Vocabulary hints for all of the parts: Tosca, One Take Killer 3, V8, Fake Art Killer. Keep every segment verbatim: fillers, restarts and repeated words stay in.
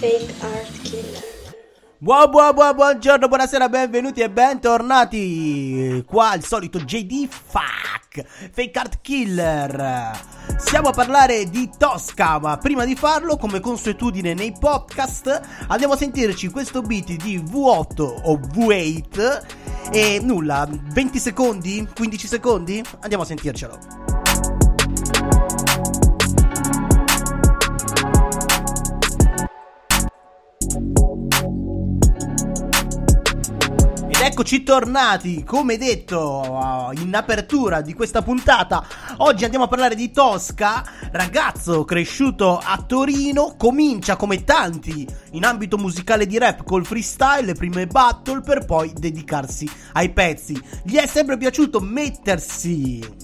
Fake Art Killer. Buon, buon, buon, buongiorno, buonasera, benvenuti e bentornati. Qua il solito J D Fuck Fake Art Killer. Stiamo a parlare di Tosca, ma prima di farlo, come consuetudine nei podcast, andiamo a sentirci questo beat di V otto o V otto. E nulla, venti secondi? quindici secondi? Andiamo a sentircelo. Eccoci tornati, come detto in apertura di questa puntata. Oggi andiamo a parlare di Tosca, ragazzo cresciuto a Torino, comincia come tanti in ambito musicale di rap col freestyle, le prime battle, per poi dedicarsi ai pezzi. Gli è sempre piaciuto mettersi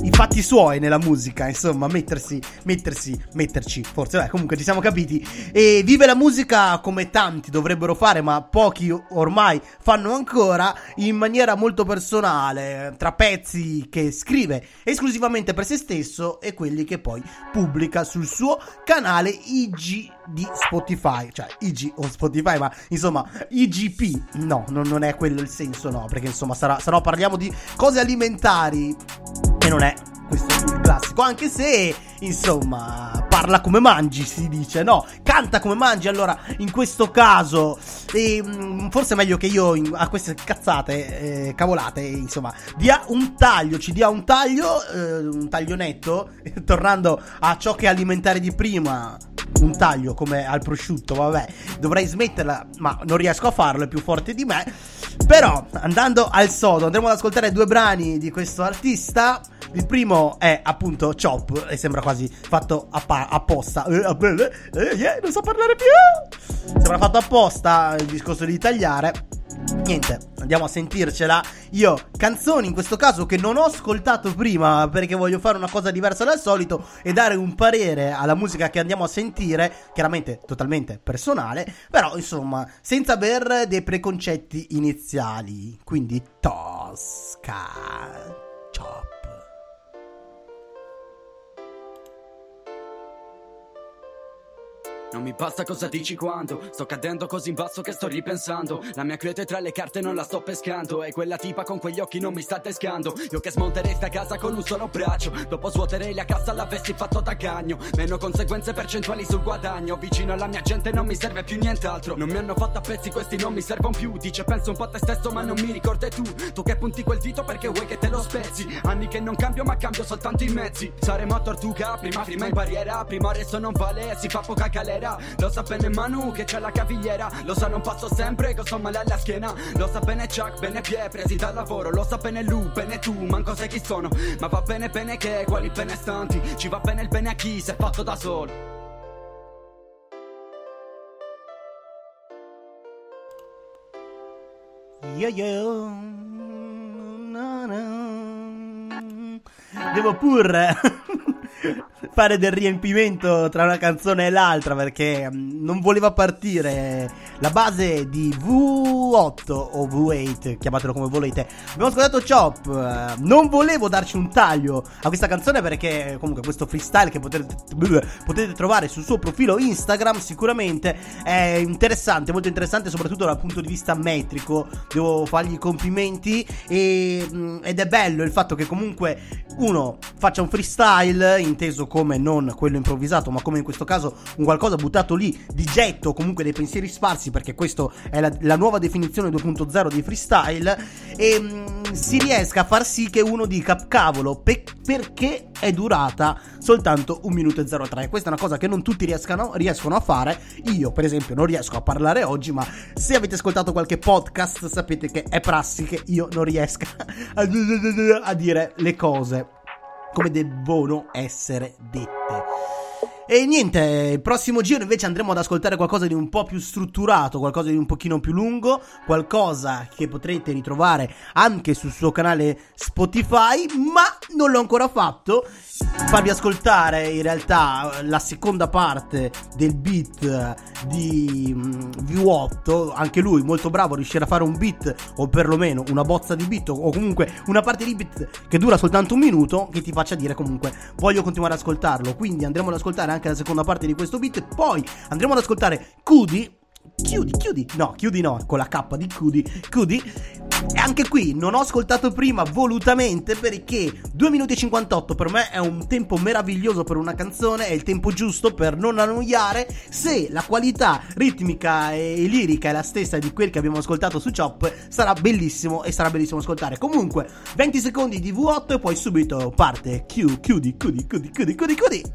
i fatti suoi nella musica, insomma, mettersi, mettersi, metterci, forse, beh, comunque ci siamo capiti. E vive la musica come tanti dovrebbero fare, ma pochi ormai fanno ancora, in maniera molto personale, tra pezzi che scrive esclusivamente per se stesso e quelli che poi pubblica sul suo canale I G di Spotify, cioè I G o Spotify, ma insomma I G P, no, non, non è quello il senso, no, perché insomma sarà, se no parliamo di cose alimentari e non è questo il classico, anche se insomma parla come mangi, si dice, no, canta come mangi. Allora in questo caso e, mh, forse è meglio che io in, a queste cazzate, eh, cavolate, insomma, dia un taglio, ci dia un taglio, eh, un taglio netto, eh, tornando a ciò che è alimentare di prima, un taglio come al prosciutto, vabbè, dovrei smetterla, ma non riesco a farlo, è più forte di me. Però andando al sodo, andremo ad ascoltare due brani di questo artista. Il primo è appunto Chop, e sembra quasi fatto appa- apposta, eh, eh, eh, eh, non so parlare più, sembra fatto apposta il discorso di tagliare. Niente, andiamo a sentircela. Io, canzoni in questo caso che non ho ascoltato prima, perché voglio fare una cosa diversa dal solito e dare un parere alla musica che andiamo a sentire, chiaramente totalmente personale, però insomma senza aver dei preconcetti iniziali. Quindi Tosca, Chop. Non mi basta cosa dici quando sto cadendo così in basso che sto ripensando. La mia crete tra le carte non la sto pescando, e quella tipa con quegli occhi non mi sta tescando. Io che smonterei sta casa con un solo braccio, dopo svuoterei la cassa l'avessi fatto da cagno. Meno conseguenze percentuali sul guadagno, vicino alla mia gente non mi serve più nient'altro. Non mi hanno fatto a pezzi, questi non mi servono più. Dice penso un po' a te stesso ma non mi ricordi tu. Tu che punti quel dito perché vuoi che te lo spezzi. Anni che non cambio ma cambio soltanto i mezzi. Saremo a Tortuga, prima prima in barriera. Prima adesso non vale, si fa poca calera. Lo sa bene Manu che c'è la cavigliera, lo sa non passo sempre che sto male alla schiena. Lo sa bene Chuck, bene Pie, presi dal lavoro. Lo sa bene Lu, bene tu, manco sai chi sono. Ma va bene bene che, quali bene stanti. Ci va bene il bene a chi s'è fatto da solo. Yo yo na, na. Devo pur fare del riempimento tra una canzone e l'altra, perché non voleva partire la base di V otto o V otto, chiamatelo come volete. Abbiamo ascoltato Chop. Non volevo darci un taglio a questa canzone perché comunque questo freestyle che potete, potete trovare sul suo profilo Instagram sicuramente è interessante, molto interessante, soprattutto dal punto di vista metrico. Devo fargli i complimenti e, ed è bello il fatto che comunque uno faccia un freestyle inteso come non quello improvvisato, ma come in questo caso un qualcosa buttato lì di getto, comunque dei pensieri sparsi, perché questa è la, la nuova definizione due punto zero di freestyle. E mh, si riesca a far sì che uno dica cavolo, pe- perché è durata soltanto un minuto e zero tre. Questa è una cosa che non tutti riescano, riescono a fare. Io per esempio non riesco a parlare oggi, ma se avete ascoltato qualche podcast sapete che è prassi che io non riesca a, a dire le cose come devono essere dette. E niente, il prossimo giro invece andremo ad ascoltare qualcosa di un po' più strutturato, qualcosa di un pochino più lungo, qualcosa che potrete ritrovare anche sul suo canale Spotify, ma non l'ho ancora fatto. Farvi ascoltare in realtà la seconda parte del beat di V otto, anche lui molto bravo, riuscirà a fare un beat o perlomeno una bozza di beat o comunque una parte di beat che dura soltanto un minuto, che ti faccia dire comunque voglio continuare ad ascoltarlo. Quindi andremo ad ascoltare anche la seconda parte di questo beat e poi andremo ad ascoltare Cudi Chiudi, chiudi, no, chiudi no, con la K di Cudi, Cudi. E anche qui non ho ascoltato prima volutamente perché due minuti e cinquantotto per me è un tempo meraviglioso per una canzone, è il tempo giusto per non annoiare. Se la qualità ritmica e lirica è la stessa di quel che abbiamo ascoltato su Chop, sarà bellissimo e sarà bellissimo ascoltare. Comunque, venti secondi di V otto e poi subito parte Chiudi, chiudi, chiudi, chiudi, chiudi, chiudi, chiudi.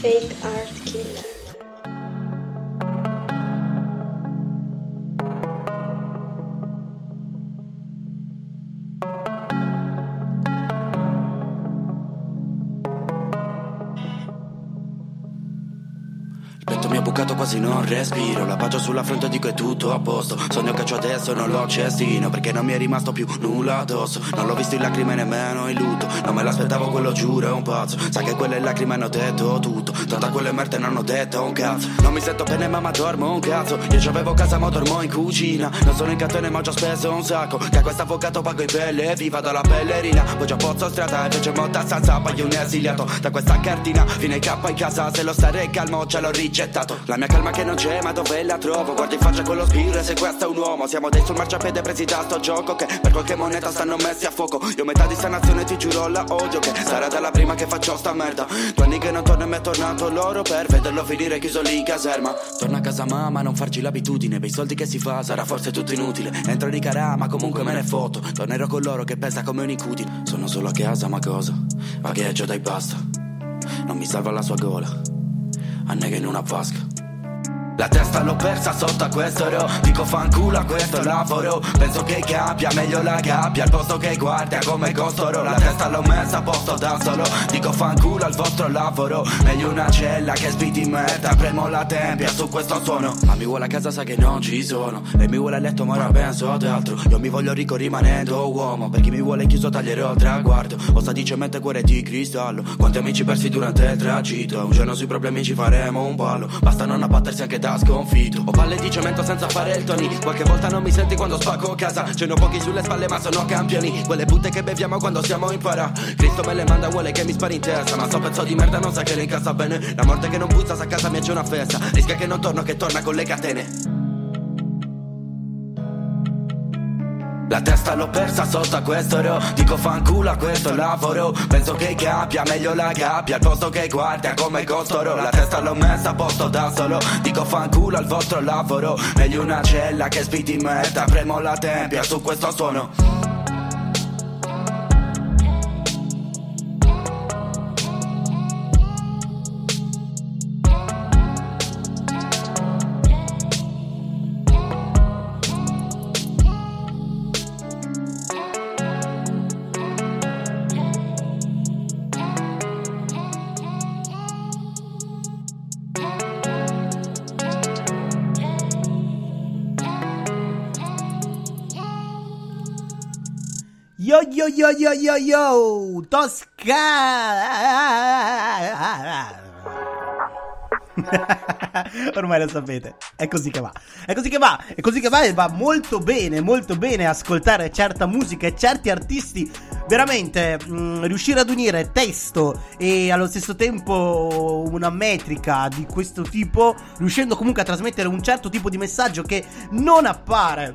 Fake Art Killer. Quasi non respiro, la bacio sulla fronte, dico è tutto a posto. Sogno che c'ho adesso e non lo cestino, perché non mi è rimasto più nulla addosso. Non l'ho visto in lacrime nemmeno in lutto, non me l'aspettavo, quello giuro è un pazzo. Sai che quelle lacrime hanno detto tutto, tanta quelle merte non hanno detto un cazzo. Non mi sento bene mamma dormo un cazzo, io c'avevo casa ma dormo in cucina. Non sono in catene ma ho già speso un sacco, che a questo avvocato pago i pellevi, vado alla pellerina. Poi già pozzo strada e invece mo da salsa, paglio un esiliato da questa cartina. Fino ai K in casa, se lo stare calmo ce l'ho rigettato. La mia calma che non c'è ma dove la trovo? Guardo in faccia con lo sbirro e se questo è un uomo. Siamo dei sul marciapiede presi da sto gioco, che per qualche moneta stanno messi a fuoco. Io metà di sanazione ti giuro la odio, che sarà dalla prima che faccio sta merda. Due anni che non torno e mi è tornato l'oro per vederlo finire chiuso lì in caserma. Torna a casa mamma, non farci l'abitudine, per i soldi che si fa sarà forse tutto inutile. Entro di cara ma comunque me ne foto, tornerò con loro che pesa come un incutile. Sono solo a casa ma cosa? Vagheggio dai basta, non mi salva la sua gola, annega in una vasca. La testa l'ho persa sotto a questo ro, dico fanculo a questo lavoro. Penso che cambia, meglio la gabbia al posto che guarda come costoro. La testa l'ho messa a posto da solo, dico fanculo al vostro lavoro. Meglio una cella che sviti merda, premo la tempia su questo suono. Ma mi vuole a casa sa che non ci sono, e mi vuole a letto ma ora penso ad altro. Io mi voglio ricco rimanendo uomo, per chi mi vuole chiuso taglierò il traguardo. Ho sadicemente cuore di cristallo, quanti amici persi durante il tragitto. Un giorno sui problemi ci faremo un ballo, basta non abbattersi anche da sconfitto. Ho palle di cemento senza fare il Tony, qualche volta non mi senti quando spacco casa. C'erano pochi sulle spalle ma sono campioni, quelle putte che beviamo quando siamo in para. Cristo me le manda, vuole che mi spari in testa, ma so pezzo di merda non sa che le incassa bene. La morte che non puzza, sa a casa mia c'è una festa, rischia che non torno che torna con le catene. La testa l'ho persa sotto a questo ro, dico fanculo a questo lavoro. Penso che cambia, meglio la gabbia al posto che guarda come costoro. La testa l'ho messa a posto da solo, dico fanculo al vostro lavoro. Meglio una cella che spiti merda, premo la tempia su questo suono. Yo yo yo yo yo yo Tosca. Ormai lo sapete, è così che va, è così che va, è così che va e va molto bene, molto bene ascoltare certa musica e certi artisti. Veramente mh, riuscire ad unire testo e allo stesso tempo una metrica di questo tipo, riuscendo comunque a trasmettere un certo tipo di messaggio che non appare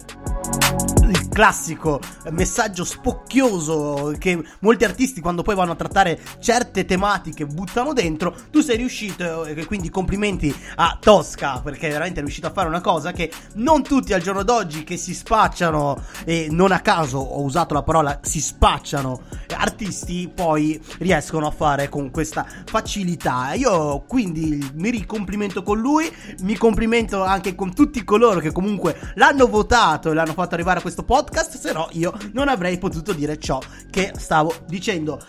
classico messaggio spocchioso che molti artisti, quando poi vanno a trattare certe tematiche, buttano dentro. Tu sei riuscito, e quindi complimenti a Tosca, perché veramente è riuscito a fare una cosa che non tutti al giorno d'oggi, che si spacciano, e non a caso ho usato la parola si spacciano, artisti, poi riescono a fare con questa facilità. Io quindi mi ricomplimento con lui, mi complimento anche con tutti coloro che comunque l'hanno votato e l'hanno fatto arrivare a questo podcast, se no io non avrei potuto dire ciò che stavo dicendo.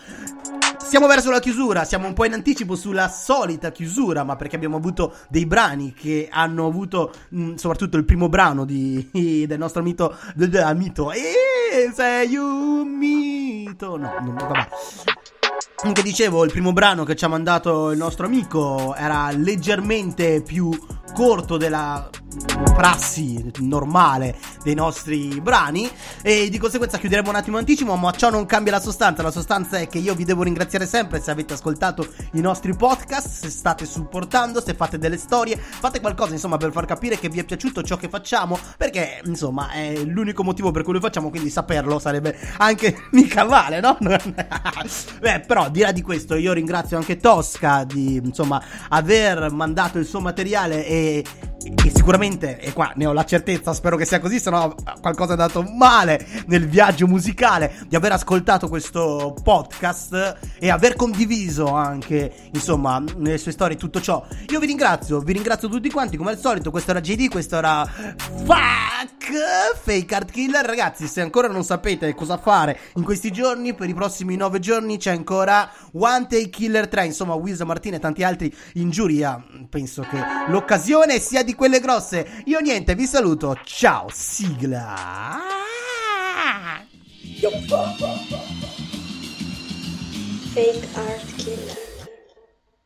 Siamo verso la chiusura, siamo un po' in anticipo sulla solita chiusura, ma perché abbiamo avuto dei brani che hanno avuto, mh, soprattutto il primo brano di, del nostro mito, del, del, amico, eh, sei un mito, no, non vabbè. Comunque dicevo, il primo brano che ci ha mandato il nostro amico era leggermente più corto della prassi normale dei nostri brani, e di conseguenza chiuderemo un attimo in anticipo, ma ciò non cambia la sostanza. La sostanza è che io vi devo ringraziare sempre se avete ascoltato i nostri podcast, se state supportando, se fate delle storie, fate qualcosa insomma per far capire che vi è piaciuto ciò che facciamo, perché insomma è l'unico motivo per cui lo facciamo, quindi saperlo sarebbe anche mica male, no? Beh, però di là di questo io ringrazio anche Tosca di insomma aver mandato il suo materiale, e che sicuramente, e qua ne ho la certezza, spero che sia così, sennò qualcosa è andato male nel viaggio musicale, di aver ascoltato questo podcast e aver condiviso anche insomma nelle sue storie tutto ciò. Io vi ringrazio, vi ringrazio tutti quanti come al solito. Questo era J D, questo era Fuck Fake Art Killer. Ragazzi, se ancora non sapete cosa fare in questi giorni, per i prossimi nove giorni c'è ancora One Take Killer tre, insomma Wilson Martin e tanti altri in giuria. Penso che l'occasione sia di quelle grosse. Io niente, vi saluto, ciao, sigla. Fake Art Killer.